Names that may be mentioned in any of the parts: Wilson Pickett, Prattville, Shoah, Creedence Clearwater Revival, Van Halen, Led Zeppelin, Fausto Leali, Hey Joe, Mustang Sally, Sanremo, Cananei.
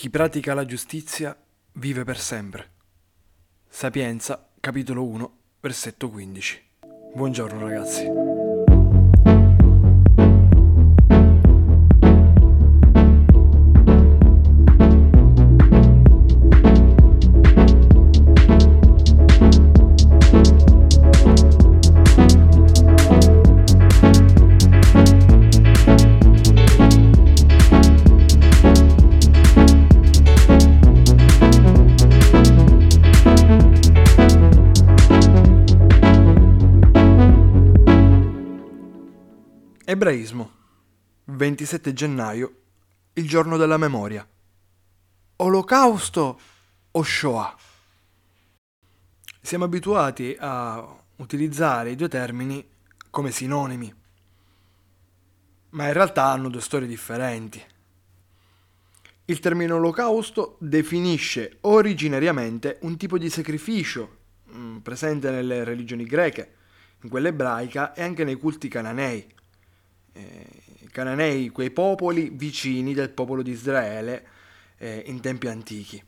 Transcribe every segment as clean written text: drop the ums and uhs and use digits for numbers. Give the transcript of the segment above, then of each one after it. Chi pratica la giustizia vive per sempre. Sapienza, capitolo 1, versetto 15. Buongiorno ragazzi. Ebraismo, 27 gennaio, il giorno della memoria. Olocausto o Shoah? Siamo abituati a utilizzare i due termini come sinonimi, ma in realtà hanno due storie differenti. Il termine Olocausto definisce originariamente un tipo di sacrificio presente nelle religioni greche, in quella ebraica e anche nei culti cananei. Cananei, quei popoli vicini del popolo di Israele in tempi antichi.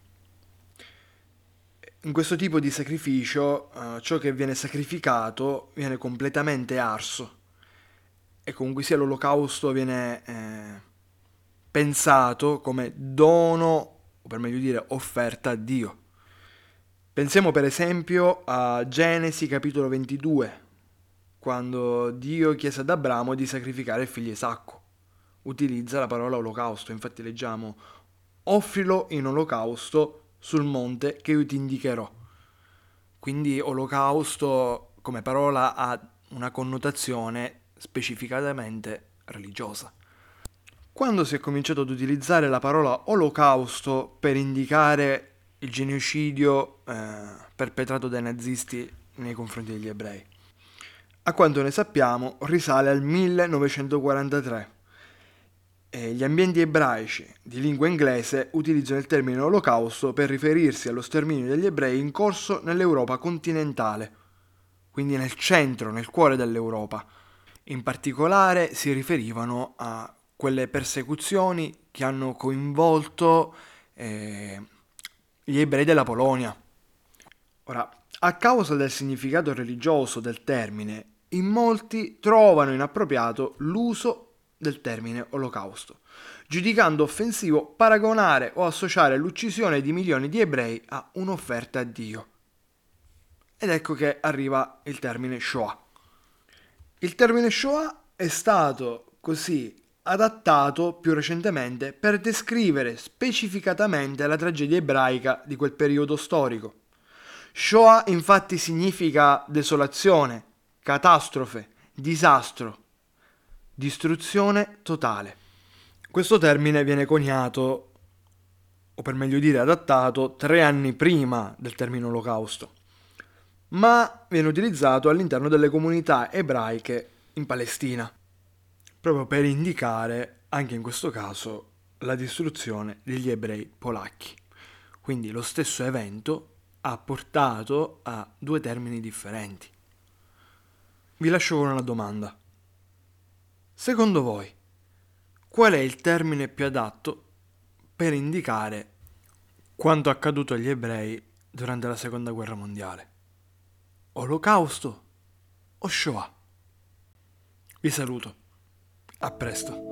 In questo tipo di sacrificio ciò che viene sacrificato viene completamente arso e comunque sia l'olocausto viene pensato come dono, o per meglio dire offerta a Dio. Pensiamo per esempio a Genesi capitolo 22, quando Dio chiese ad Abramo di sacrificare il figlio Isacco. Utilizza la parola olocausto, infatti leggiamo: offrilo in olocausto sul monte che io ti indicherò. Quindi olocausto come parola ha una connotazione specificatamente religiosa. Quando si è cominciato ad utilizzare la parola olocausto per indicare il genocidio perpetrato dai nazisti nei confronti degli ebrei? A quanto ne sappiamo, risale al 1943. Gli ambienti ebraici di lingua inglese utilizzano il termine Olocausto per riferirsi allo sterminio degli ebrei in corso nell'Europa continentale, quindi nel centro, nel cuore dell'Europa. In particolare si riferivano a quelle persecuzioni che hanno coinvolto gli ebrei della Polonia. Ora, a causa del significato religioso del termine, in molti trovano inappropriato l'uso del termine Olocausto, giudicando offensivo paragonare o associare l'uccisione di milioni di ebrei a un'offerta a Dio. Ed ecco che arriva il termine Shoah. Il termine Shoah è stato così adattato più recentemente per descrivere specificatamente la tragedia ebraica di quel periodo storico. Shoah infatti significa desolazione, catastrofe, disastro, distruzione totale. Questo termine viene coniato, o per meglio dire adattato, 3 anni prima del termine Olocausto, ma viene utilizzato all'interno delle comunità ebraiche in Palestina, proprio per indicare, anche in questo caso, la distruzione degli ebrei polacchi. Quindi lo stesso evento ha portato a 2 termini differenti. Vi lascio con una domanda. Secondo voi, qual è il termine più adatto per indicare quanto accaduto agli ebrei durante la Seconda Guerra Mondiale? Olocausto o Shoah? Vi saluto. A presto.